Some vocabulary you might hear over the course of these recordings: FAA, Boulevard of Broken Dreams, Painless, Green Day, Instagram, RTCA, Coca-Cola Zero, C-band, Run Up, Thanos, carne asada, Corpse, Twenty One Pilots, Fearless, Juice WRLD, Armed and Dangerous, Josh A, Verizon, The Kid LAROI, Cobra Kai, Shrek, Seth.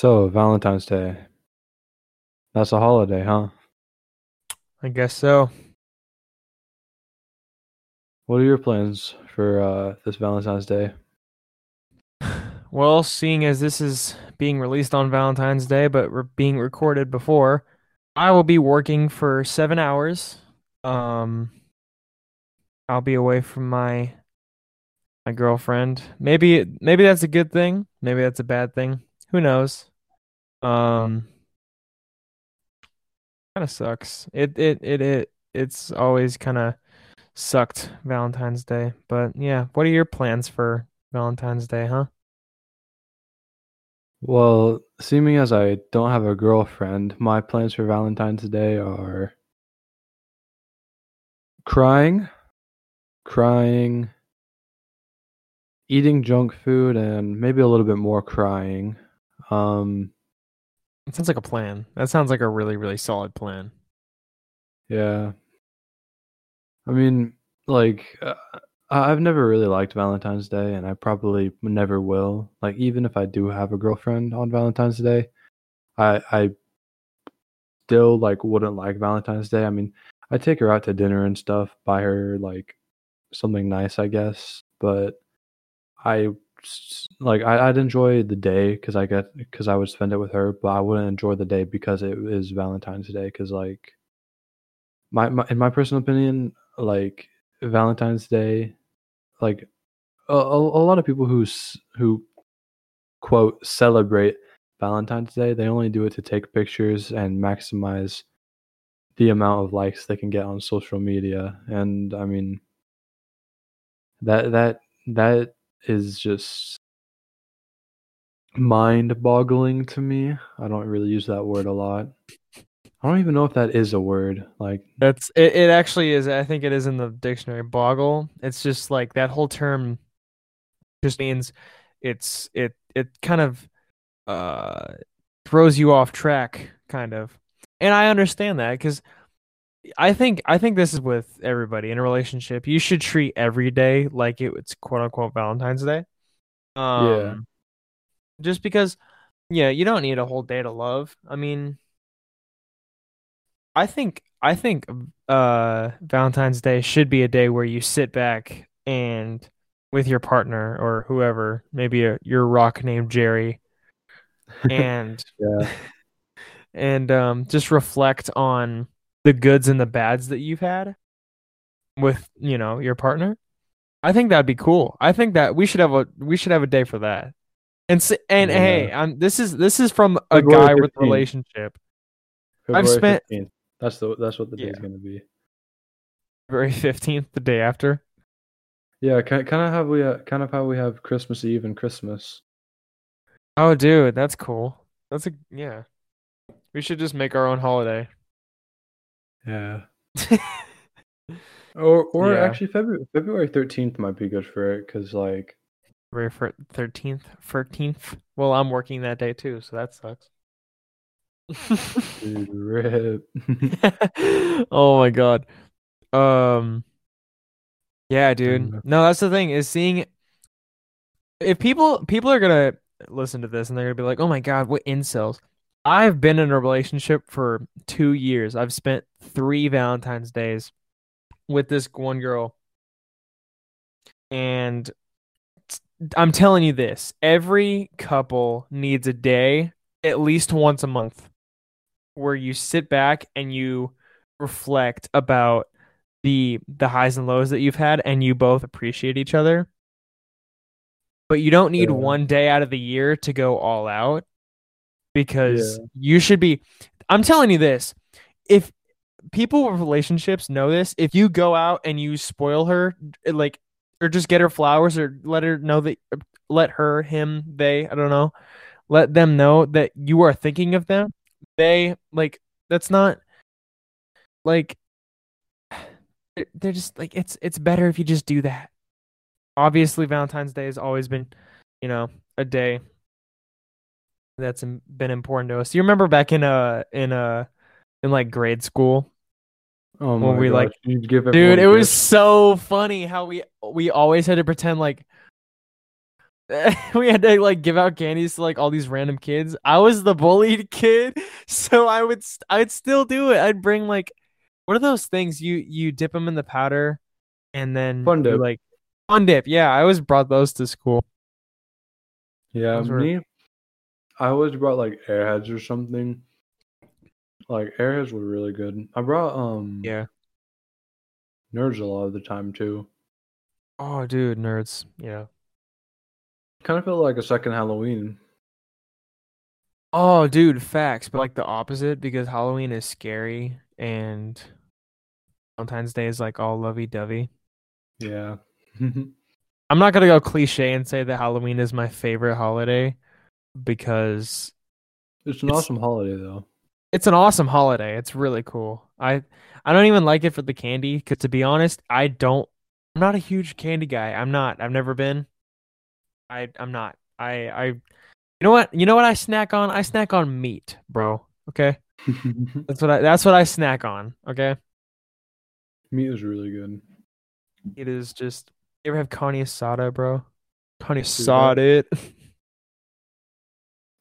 So, Valentine's Day. That's a holiday, huh? I guess so. What are your plans for this Valentine's Day? Well, seeing as this is being released on Valentine's Day, but being recorded before, I will be working for 7 hours. I'll be away from my girlfriend. Maybe that's a good thing. Maybe that's a bad thing. Who knows? Kind of sucks. It's always kind of sucked Valentine's Day. But yeah, what are your plans for Valentine's Day, huh? Well, seeming as I don't have a girlfriend, my plans for Valentine's Day are crying, eating junk food, and maybe a little bit more crying. It sounds like a plan. That sounds like a really, really solid plan. Yeah. I mean, like, I've never really liked Valentine's Day, and I probably never will. Like, even if I do have a girlfriend on Valentine's Day, I still, like, wouldn't like Valentine's Day. I mean, I take her out to dinner and stuff, buy her, like, something nice, I guess. But I'd enjoy the day because I would spend it with her, but I wouldn't enjoy the day because it is Valentine's Day. Because, like, my in my personal opinion, like, Valentine's Day, like, a lot of people who quote celebrate Valentine's Day, they only do it to take pictures and maximize the amount of likes they can get on social media. And I mean, that is just mind-boggling to me. I don't really use that word a lot. I don't even know if that is a word. Like, that's it. It actually is. I think it is in the dictionary. Boggle. It's just like that whole term just means it kind of throws you off track, kind of. And I understand that because I think this is with everybody in a relationship. You should treat every day like it's quote unquote Valentine's Day. Yeah. Just because, yeah, you don't need a whole day to love. I mean, I think Valentine's Day should be a day where you sit back and with your partner or whoever, maybe your rock named Jerry, and yeah. And just reflect on the goods and the bads that you've had with, you know, your partner. I think that'd be cool. I think that we should have a day for that. And yeah. Hey, this is from a guy with a relationship. February I've spent. 15th. That's what the day's going to be. February 15th, the day after. Yeah, kind of how we have Christmas Eve and Christmas. Oh, dude, that's cool. Yeah. We should just make our own holiday. Yeah. or yeah. Actually, February 13th might be good for it because, like, February 13th, 14th. Well, I'm working that day too, so that sucks. Dude, rip. Oh my god. Yeah, dude. No, that's the thing is seeing if people are gonna listen to this and they're gonna be like, oh my god, what incels. I've been in a relationship for 2 years. I've spent 3 Valentine's days with this one girl, and I'm telling you this, every couple needs a day at least once a month where you sit back and you reflect about the highs and lows that you've had, and you both appreciate each other. But you don't need one day out of the year to go all out, because you should be. I'm telling you this, if people with relationships know this, if you go out and you spoil her, like, or just get her flowers or let her know that, let her, him, they, I don't know, let them know that you are thinking of them. They, like, that's not, like, they're just, like, it's better if you just do that. Obviously, Valentine's Day has always been, you know, a day that's been important to us. You remember back in like grade school? Oh my gosh, like, you'd give everyone, dude, it was so funny how we always had to pretend like we had to like give out candies to like all these random kids. I was the bullied kid, so I'd still do it. I'd bring like, what are those things you dip them in the powder, and then fun dip. Like fun dip. Yeah, I always brought those to school. Yeah, I always brought like Airheads or something. Like Airheads were really good. I brought Nerds a lot of the time too. Oh, dude, Nerds. Yeah. Kind of felt like a second Halloween. Oh, dude, facts. But like the opposite, because Halloween is scary and Valentine's Day is like all lovey-dovey. Yeah. I'm not going to go cliche and say that Halloween is my favorite holiday because... It's an awesome holiday, though. It's an awesome holiday. It's really cool. I don't even like it for the candy because, to be honest, I'm not a huge candy guy. I'm not. I've never been. I'm not. You know what? You know what I snack on? I snack on meat, bro. Okay. That's what I snack on. Okay. Meat is really good. It is just. You ever have carne asada, bro? Carne asada. It.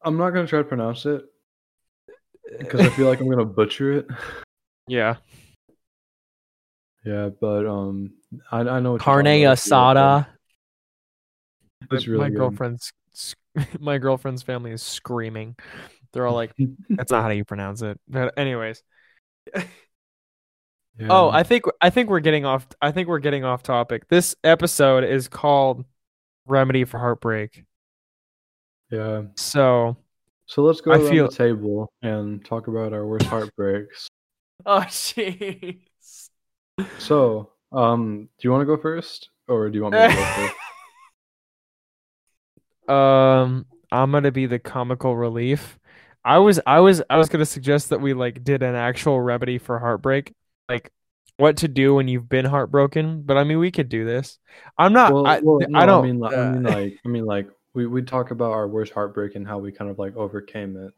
I'm not gonna try to pronounce it because I feel like I'm gonna butcher it. Yeah. Yeah, but I know carne asada. It's really my good. My girlfriend's family is screaming. They're all like, "That's not how you pronounce it." But anyways, yeah. Oh, I think we're getting off topic. This episode is called "Remedy for Heartbreak." Yeah. So let's go around the table and talk about our worst heartbreaks. Oh, jeez. So, do you want to go first, or do you want me to go first? I'm gonna be the comical relief. I was gonna suggest that we like did an actual remedy for heartbreak, like what to do when you've been heartbroken. But I mean, we could do this. I'm not. I mean, we talk about our worst heartbreak and how we kind of like overcame it.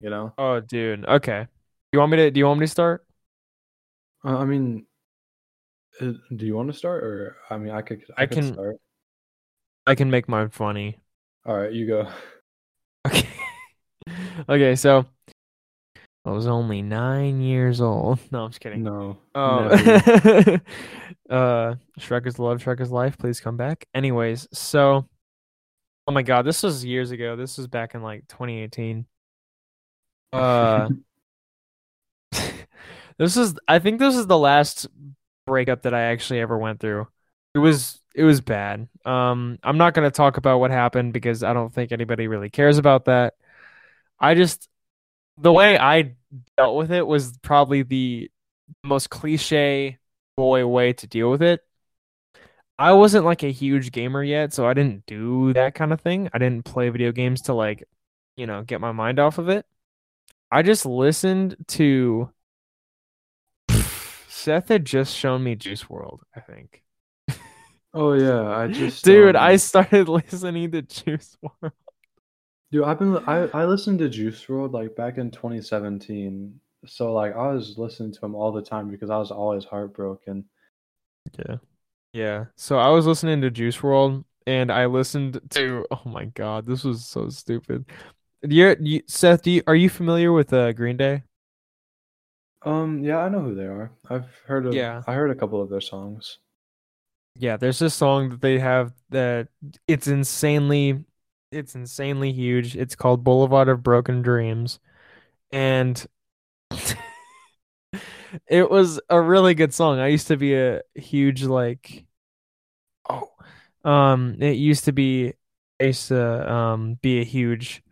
You know? Oh, dude. Okay. Do you want me to start? Do you want to start, or I mean, I can start. I can make mine funny. All right, you go. Okay. Okay, so I was only 9 years old. No, I'm just kidding. No. Oh. Shrek is love, Shrek is life. Please come back. Anyways, so oh my god, this was years ago. This was back in like 2018. I think this is the last breakup that I actually ever went through. It was bad. I'm not going to talk about what happened because I don't think anybody really cares about that. The way I dealt with it was probably the most cliche boy way to deal with it. I wasn't like a huge gamer yet, so I didn't do that kind of thing. I didn't play video games to like, you know, get my mind off of it. I just listened to Seth had just shown me Juice WRLD, I think. Oh yeah, I started listening to Juice WRLD. Dude, I listened to Juice WRLD like back in 2017. So like I was listening to him all the time because I was always heartbroken. Yeah. Yeah. So I was listening to Juice WRLD and I listened to oh my god, this was so stupid. Seth, are you familiar with Green Day? Yeah, I know who they are. I heard a couple of their songs. Yeah, there's this song that they have that it's insanely huge. It's called Boulevard of Broken Dreams. And it was a really good song. I used to be a huge I used to be a huge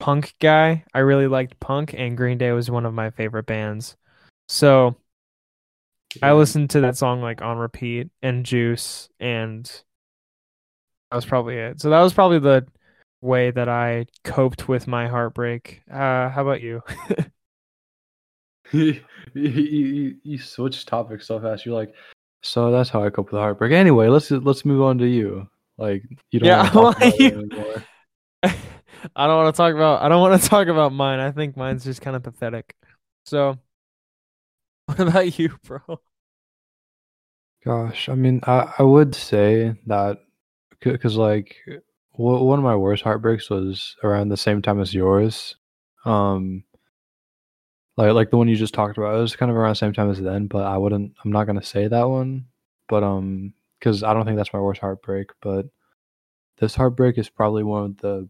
punk guy. I really liked punk and Green Day was one of my favorite bands. So I listened to that song like on repeat and Juice, and that was probably it. So that was probably the way that I coped with my heartbreak. How about you? you switch topics so fast. You're like, so that's how I cope with the heartbreak. Anyway, let's move on to you. Like you don't want to talk about it anymore. I don't want to talk about mine. I think mine's just kind of pathetic. So. What about you, bro? Gosh, I mean, I would say that because, like, one of my worst heartbreaks was around the same time as yours. Like the one you just talked about, it was kind of around the same time as then, but I'm not going to say that one, but, cause I don't think that's my worst heartbreak, but this heartbreak is probably one of the,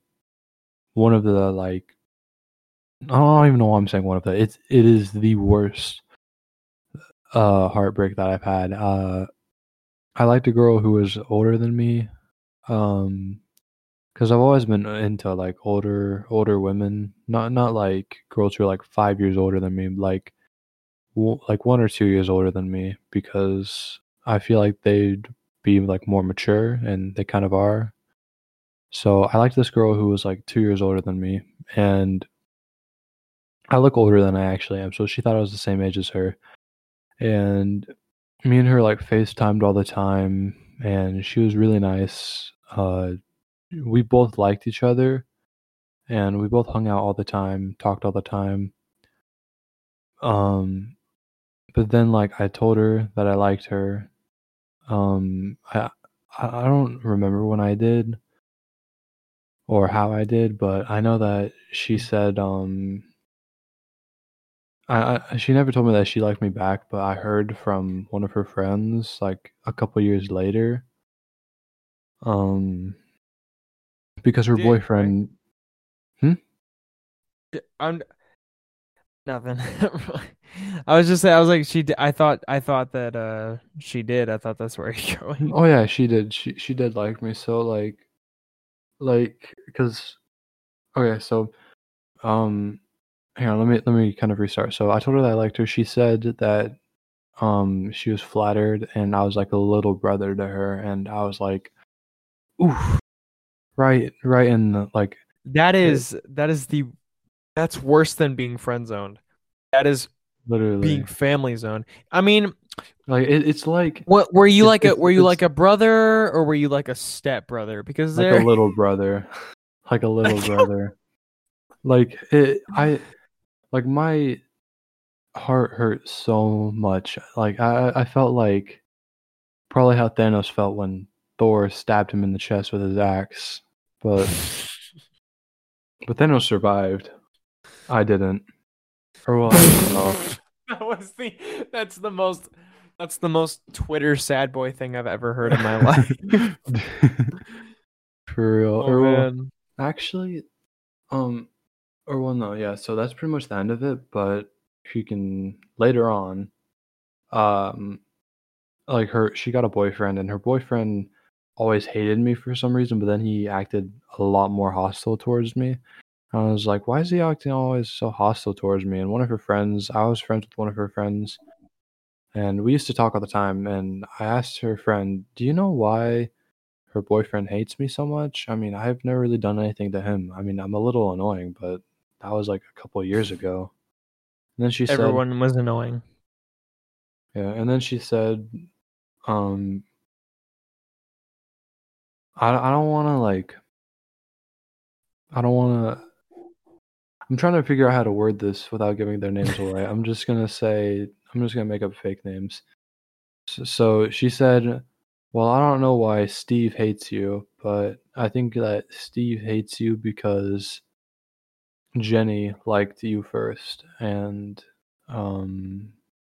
like, I don't even know why I'm saying one of the, it is the worst, heartbreak that I've had. I liked a girl who was older than me. Because I've always been into like older women, not like girls who are like 5 years older than me, like 1 or 2 years older than me, because I feel like they'd be like more mature, and they kind of are. So I liked this girl who was like 2 years older than me, and I look older than I actually am. So she thought I was the same age as her, and me and her like FaceTimed all the time, and she was really nice. We both liked each other, and we both hung out all the time, talked all the time. But then like I told her that I liked her. I don't remember when I did or how I did, but I know that she said she never told me that she liked me back, but I heard from one of her friends like a couple years later. Because her boyfriend, right? I'm nothing. I was just saying. I was like, she did. I thought that she did. I thought that's where you're going. Oh yeah, she did. She did like me. So like, because okay. So, hang on. Let me kind of restart. So I told her that I liked her. She said that, she was flattered, and I was like a little brother to her, and I was like, oof. Right, and like that's worse than being friend zoned. That is literally being family zoned. I mean, like it's like what were you like? Were you like a brother, or were you like a step brother? Because like a little brother, like a little brother. Like it, I like my heart hurt so much. Like I felt like probably how Thanos felt when Thor stabbed him in the chest with his axe, but Thanos survived. I didn't. Or well, I don't know. That's the most Twitter sad boy thing I've ever heard in my life. For real. Oh, man. Well, actually, yeah. So that's pretty much the end of it. But she can later on, like she got a boyfriend, and her boyfriend always hated me for some reason, but then he acted a lot more hostile towards me. And I was like, why is he acting always so hostile towards me? And one of her friends, I was friends with one of her friends, and we used to talk all the time. And I asked her friend, do you know why her boyfriend hates me so much? I mean, I've never really done anything to him. I mean, I'm a little annoying, but that was like a couple of years ago. And then she said, everyone was annoying. Yeah. And then she said, I don't want to. I'm trying to figure out how to word this without giving their names away. I'm just going to make up fake names. So she said, well, I don't know why Steve hates you, but I think that Steve hates you because Jenny liked you first. And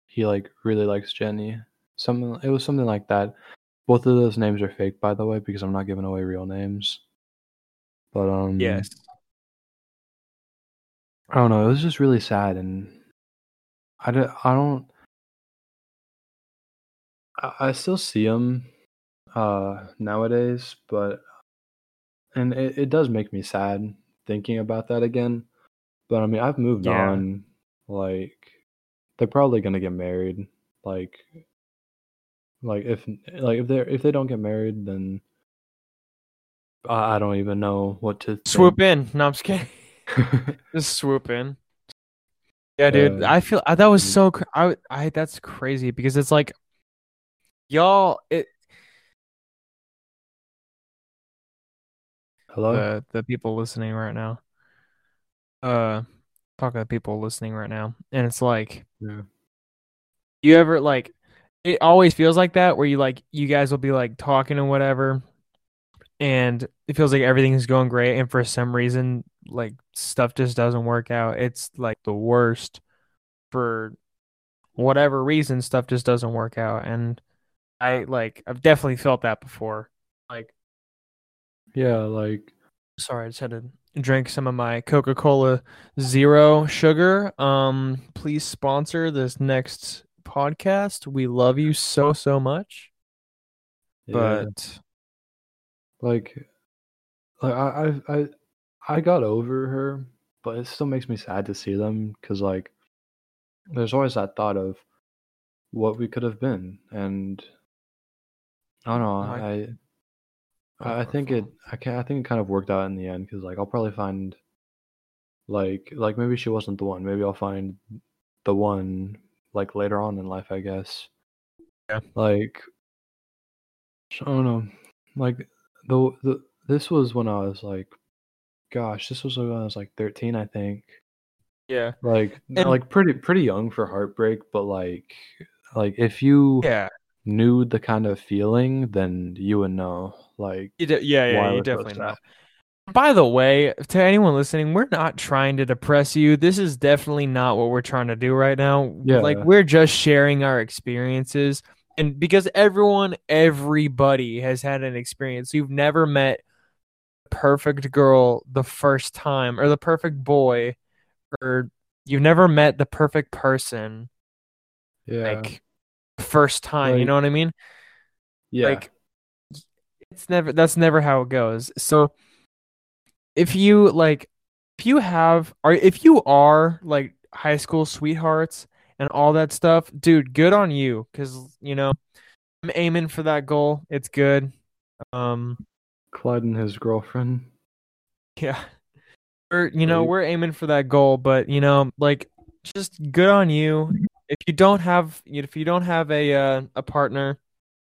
he like really likes Jenny. It was something like that. Both of those names are fake, by the way, because I'm not giving away real names. But yes, I don't know. It was just really sad, and I still see them nowadays, but and it does make me sad thinking about that again. But I mean, I've moved on. Like they're probably gonna get married. Like if they don't get married, then I don't even know what to think. Swoop in. No, I'm just kidding. Just swoop in. Yeah, dude. I feel that was so. I that's crazy because it's like, y'all. It. Hello. The people listening right now. Talk to the people listening right now, and it's like, you ever like. It always feels like that where you guys will be like talking and whatever, and it feels like everything is going great, and for some reason, like, stuff just doesn't work out. It's like the worst. For whatever reason, stuff just doesn't work out, and I've definitely felt that before. Sorry, I just had to drink some of my Coca-Cola Zero sugar. Please sponsor this next podcast. We love you so much. Yeah. But I got over her, but it still makes me sad to see them, because there's always that thought of what we could have been, and I don't know. I think it kind of worked out in the end, because I'll probably find maybe she wasn't the one. Maybe I'll find the one later on in life, I guess. Yeah. I don't know. This was when I was this was when I was 13, I think. Yeah. Pretty young for heartbreak, but if you knew the kind of feeling, then you would know. You definitely know. By the way, to anyone listening, we're not trying to depress you. This is definitely not what we're trying to do right now. Yeah. We're just sharing our experiences, and because everybody has had an experience. You've never met the perfect girl the first time, or the perfect boy, or you've never met the perfect person. Yeah. First time, you know what I mean? Yeah. That's never how it goes. So if you are high school sweethearts and all that stuff, dude, good on you, because I'm aiming for that goal. It's good. Clyde and his girlfriend. Yeah. We're aiming for that goal, but just good on you. If you don't have a partner,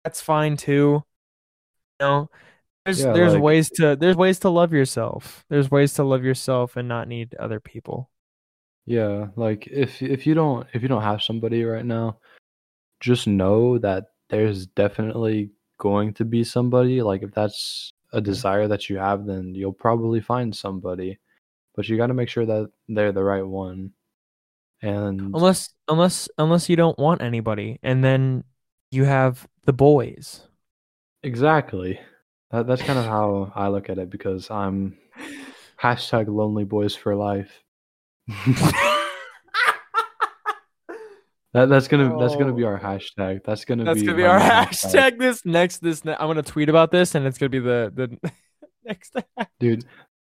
that's fine too. There's ways to love yourself. There's ways to love yourself and not need other people. Yeah, if you don't have somebody right now, just know that there's definitely going to be somebody. If that's a desire that you have, then you'll probably find somebody. But you got to make sure that they're the right one. And unless you don't want anybody, and then you have the boys. Exactly. That's kind of how I look at it, because I'm #lonelyboys for life. That's gonna be our hashtag. That's gonna be our hashtag. I'm gonna tweet about this, and it's gonna be the next. Dude,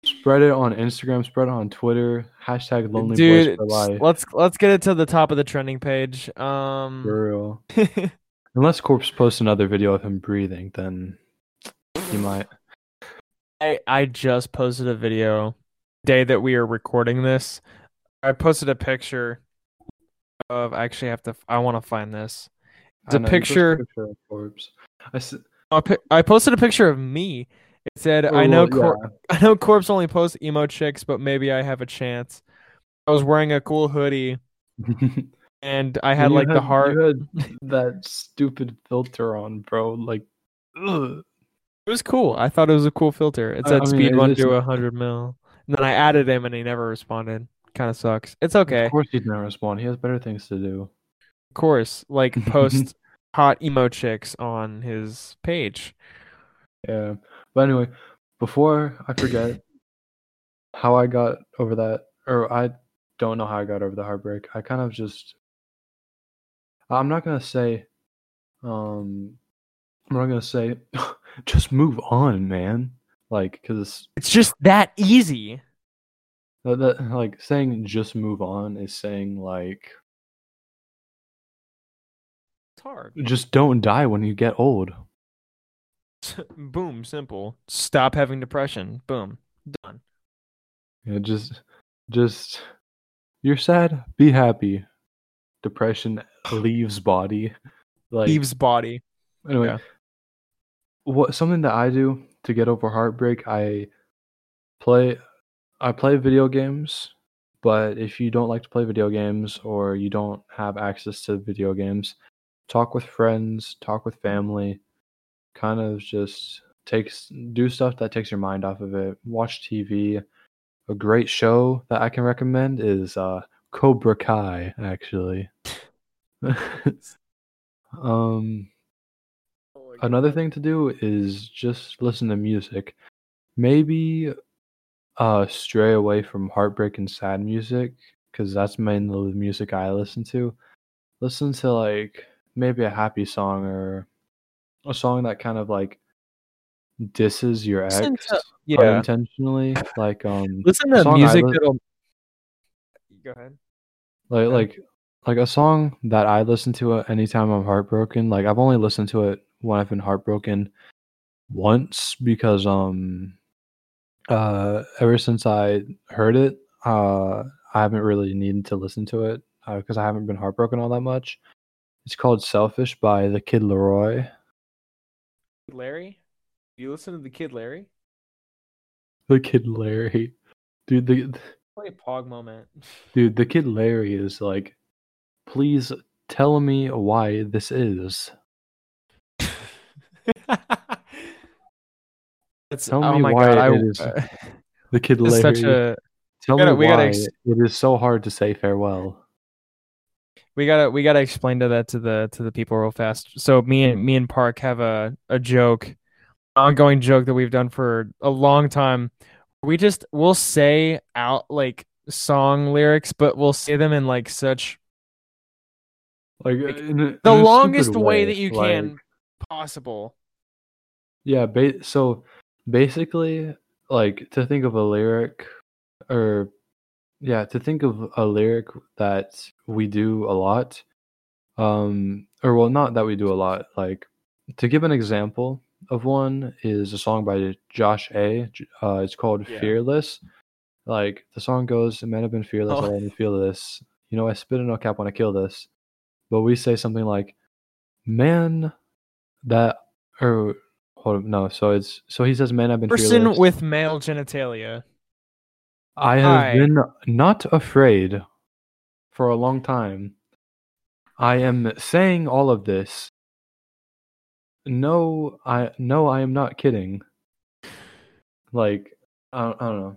spread it on Instagram. Spread it on Twitter. #lonelyboys for life. Let's get it to the top of the trending page. For real. Unless Corpse posts another video of him breathing, then you might. I just posted a video the day that we are recording this. I posted a picture of. I actually have to. I want to find this. It's a picture. Of Corpse. I posted a picture of me. It said, I know Corpse only posts emo chicks, but maybe I have a chance. I was wearing a cool hoodie. And I had the heart. You had that stupid filter on, bro. Ugh. It was cool. I thought it was a cool filter. It said speed 1 to 100 mil. And then I added him, and he never responded. Kind of sucks. It's okay. Of course he didn't respond. He has better things to do. Of course, post hot emo chicks on his page. Yeah. But anyway, before I forget how I got over that, or I don't know how I got over the heartbreak. I kind of just. I'm not gonna say. Just move on, man. Cause it's just that easy. That saying "just move on" is saying it's hard. Just don't die when you get old. Boom, simple. Stop having depression. Boom, done. Yeah, just you're sad. Be happy. Depression leaves body. Leaves body. Anyway, yeah. Something that I do to get over heartbreak, I play video games, but if you don't like to play video games, or you don't have access to video games, talk with friends, talk with family, kind of just do stuff that takes your mind off of it. Watch TV. A great show that I can recommend is Cobra Kai, actually. Another thing to do is just listen to music. Maybe stray away from heartbreak and sad music, because that's mainly the music I listen to. Listen to like maybe a happy song or a song that kind of like disses your ex unintentionally. Like listen to music that'll... Go ahead. Like a song that I listen to anytime I'm heartbroken. Like I've only listened to it when I've been heartbroken once, because ever since I heard it, I haven't really needed to listen to it because I haven't been heartbroken all that much. It's called "Selfish" by The Kid LAROI. Larry, you listen to The Kid LAROI? The Kid LAROI, dude. Play a pog moment, dude. The Kid LAROI is like, please tell me why this is. The Kid LAROI. It is so hard to say farewell. We gotta explain to the people real fast. So me and Park have a joke, an ongoing joke that we've done for a long time. We'll say out like song lyrics, but we'll say them in like such the longest way that you can possible. Yeah, so basically, like to think of a lyric that we do a lot, not that we do a lot. Like, to give an example of one is a song by Josh A. It's called "Fearless." Like the song goes, "It might have been fearless, I didn't feel this. You know, I spit in a cap when I kill this." But we say something like, "Man, that or." Hold on, no. So he says, "Man, I've been fearless. Person with male genitalia. I have been not afraid for a long time. I am saying all of this. No, I am not kidding." Like I don't know.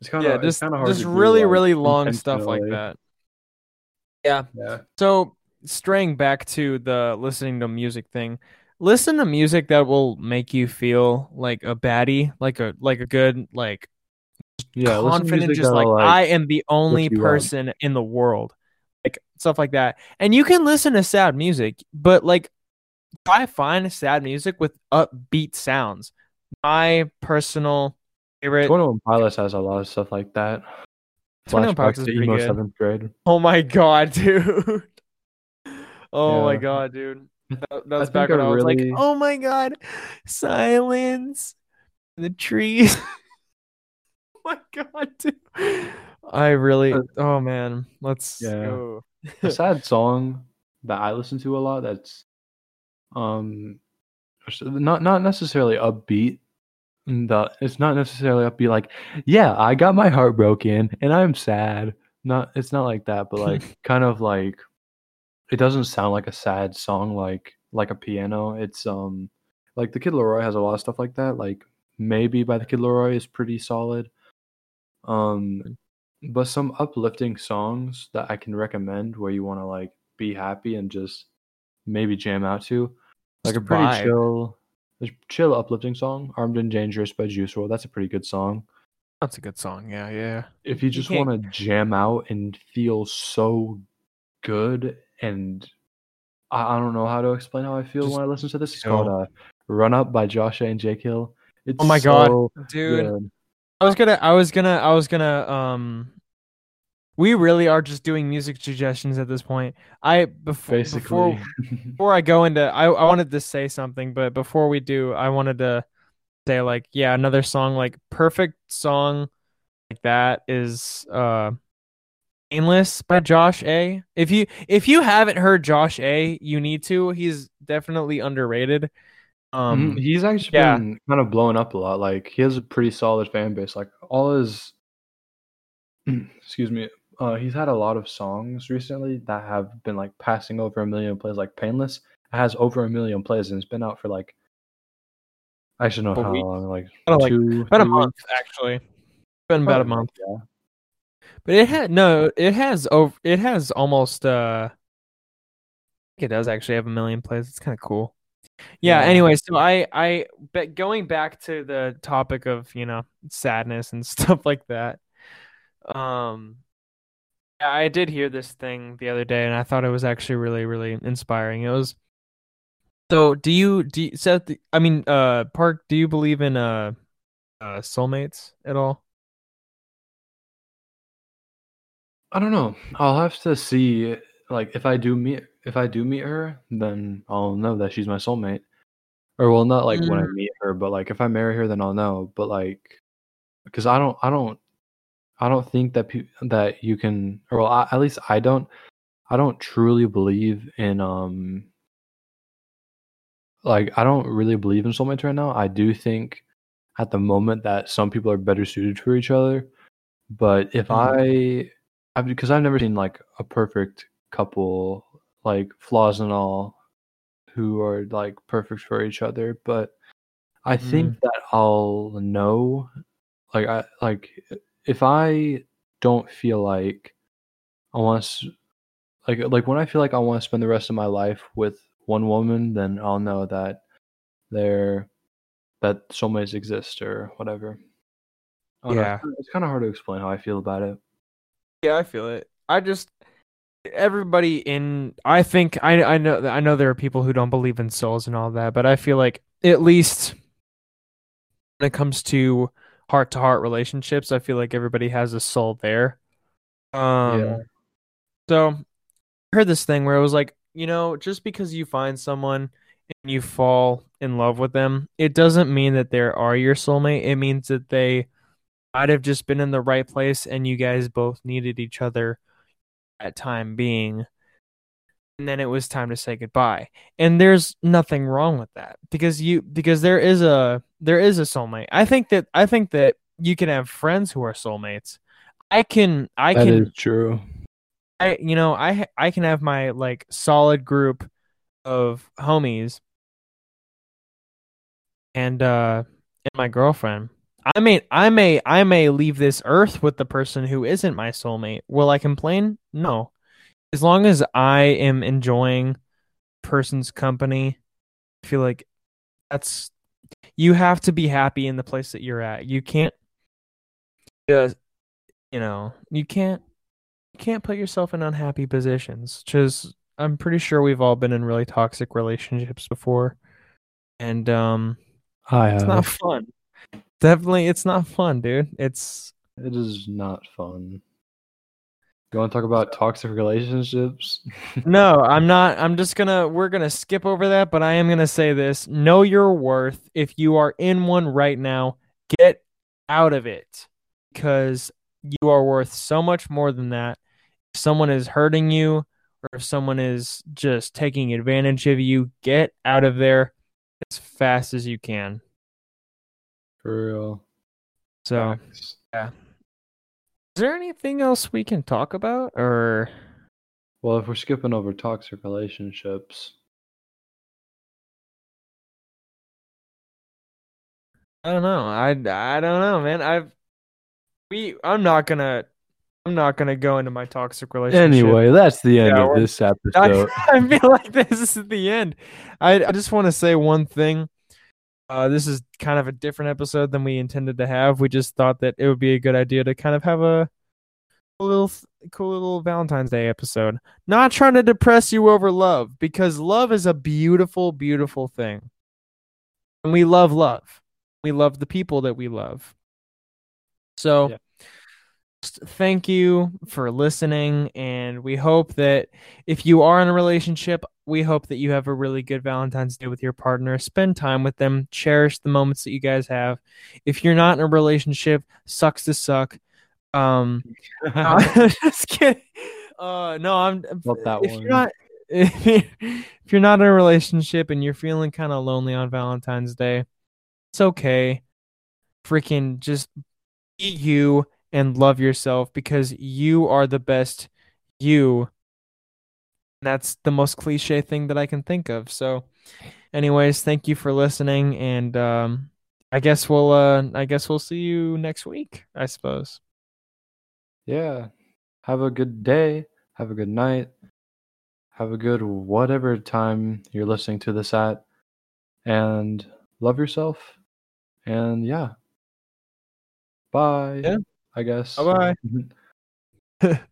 It's kind of hard. Just really, really long stuff like that. Yeah. So straying back to the listening to music thing. Listen to music that will make you feel like a baddie, like a good, like confident, just like I am the only person in the world, like stuff like that. And you can listen to sad music, but like try find sad music with upbeat sounds. My personal favorite. 21 Pilots has a lot of stuff like that. 21 Pilots is pretty good. 7th grade. Oh my god, dude! My god, dude! That was back when I was like, oh my god, silence in the trees. Oh my god, dude. I really, oh man, let's go. A sad song that I listen to a lot that's not necessarily upbeat. It's not necessarily upbeat like, yeah, I got my heart broken and I'm sad. It's not like that, but like kind of like it doesn't sound like a sad song, like a piano. It's like The Kid LAROI has a lot of stuff like that. Like Maybe by The Kid LAROI is pretty solid. But some uplifting songs that I can recommend where you want to like be happy and just maybe jam out to, like a pretty chill uplifting song. "Armed and Dangerous" by Juice WRLD. That's a pretty good song. That's a good song. Yeah. If you just want to jam out and feel so good. And I don't know how to explain how I feel when I listen to this. It's called "Run Up" by Josh A and J. Hill. It's god, dude! Good. I was gonna. We really are just doing music suggestions at this point. Before I go into, I wanted to say something, but before we do, I wanted to say another song, like perfect song, like that is "Painless" by Josh A. If you haven't heard Josh A, you need to. He's definitely underrated. He's actually been kind of blowing up a lot. Like he has a pretty solid fan base. Like all his, excuse me, he's had a lot of songs recently that have been like passing over 1 million plays. Like "Painless" has over 1 million plays and it's been out for like I should know how long. Like about a month, actually. Been about a month. Yeah. But it had It has almost. I think it does actually have 1 million plays. It's kind of cool. Yeah. Anyway, so I but going back to the topic of sadness and stuff like that. I did hear this thing the other day, and I thought it was actually really, really inspiring. It was. So do you, Seth? I mean, Park, do you believe in soulmates at all? I don't know. I'll have to see. Like, if I do meet her, then I'll know that she's my soulmate. Or well, not like when I meet her, but like if I marry her, then I'll know. But like, because I don't think that you can, or well, at least I don't truly believe in like I don't really believe in soulmates right now. I do think at the moment that some people are better suited for each other, but if I because I've never seen like a perfect couple, like flaws and all, who are like perfect for each other, but I think that I'll know, like if I don't feel like I want to, like when I feel like I want to spend the rest of my life with one woman, then I'll know that that soulmates exist or whatever. Yeah, it's kind of hard to explain how I feel about it. Yeah, I feel it. I know there are people who don't believe in souls and all that, but I feel like at least when it comes to heart relationships, I feel like everybody has a soul there. So I heard this thing where it was like, just because you find someone and you fall in love with them, it doesn't mean that they are your soulmate. It means that they might have just been in the right place and you guys both needed each other at time being, and then it was time to say goodbye. And there's nothing wrong with that, because there is a soulmate. I think that you can have friends who are soulmates. That is true. I can have my like solid group of homies and my girlfriend. I may leave this earth with the person who isn't my soulmate. Will I complain? No. As long as I am enjoying a person's company, I feel like you have to be happy in the place that you're at. You can't just, you can't put yourself in unhappy positions. Just, I'm pretty sure we've all been in really toxic relationships before. And it's not fun. Definitely, it's not fun, dude. It is not fun. You want to talk about toxic relationships? No, I'm not. I'm just gonna. We're gonna skip over that, but I am gonna say this: know your worth. If you are in one right now, get out of it, because you are worth so much more than that. If someone is hurting you, or if someone is just taking advantage of you, get out of there as fast as you can. For real. So, yeah. Is there anything else we can talk about, or? Well, if we're skipping over toxic relationships, I don't know. I don't know, man. I'm not gonna go into my toxic relationship. Anyway, that's the end of this episode. I feel like this is the end. I just want to say one thing. This is kind of a different episode than we intended to have. We just thought that it would be a good idea to kind of have a cool little Valentine's Day episode. Not trying to depress you over love, because love is a beautiful, beautiful thing. And we love love. We love the people that we love. So thank you for listening. And we hope that if you are in a relationship, we hope that you have a really good Valentine's Day with your partner. Spend time with them. Cherish the moments that you guys have. If you're not in a relationship, sucks to suck. Just kidding. No, I'm not that one. If you're not in a relationship and you're feeling kind of lonely on Valentine's Day, it's okay. Freaking just be you and love yourself, because you are the best you. That's the most cliche thing that I can think of. So Anyways, thank you for listening, and I guess we'll see you next week, I suppose. Yeah. Have a good day. Have a good night. Have a good whatever time you're listening to this at. And love yourself. And yeah. Bye. Yeah. I guess. Bye-bye.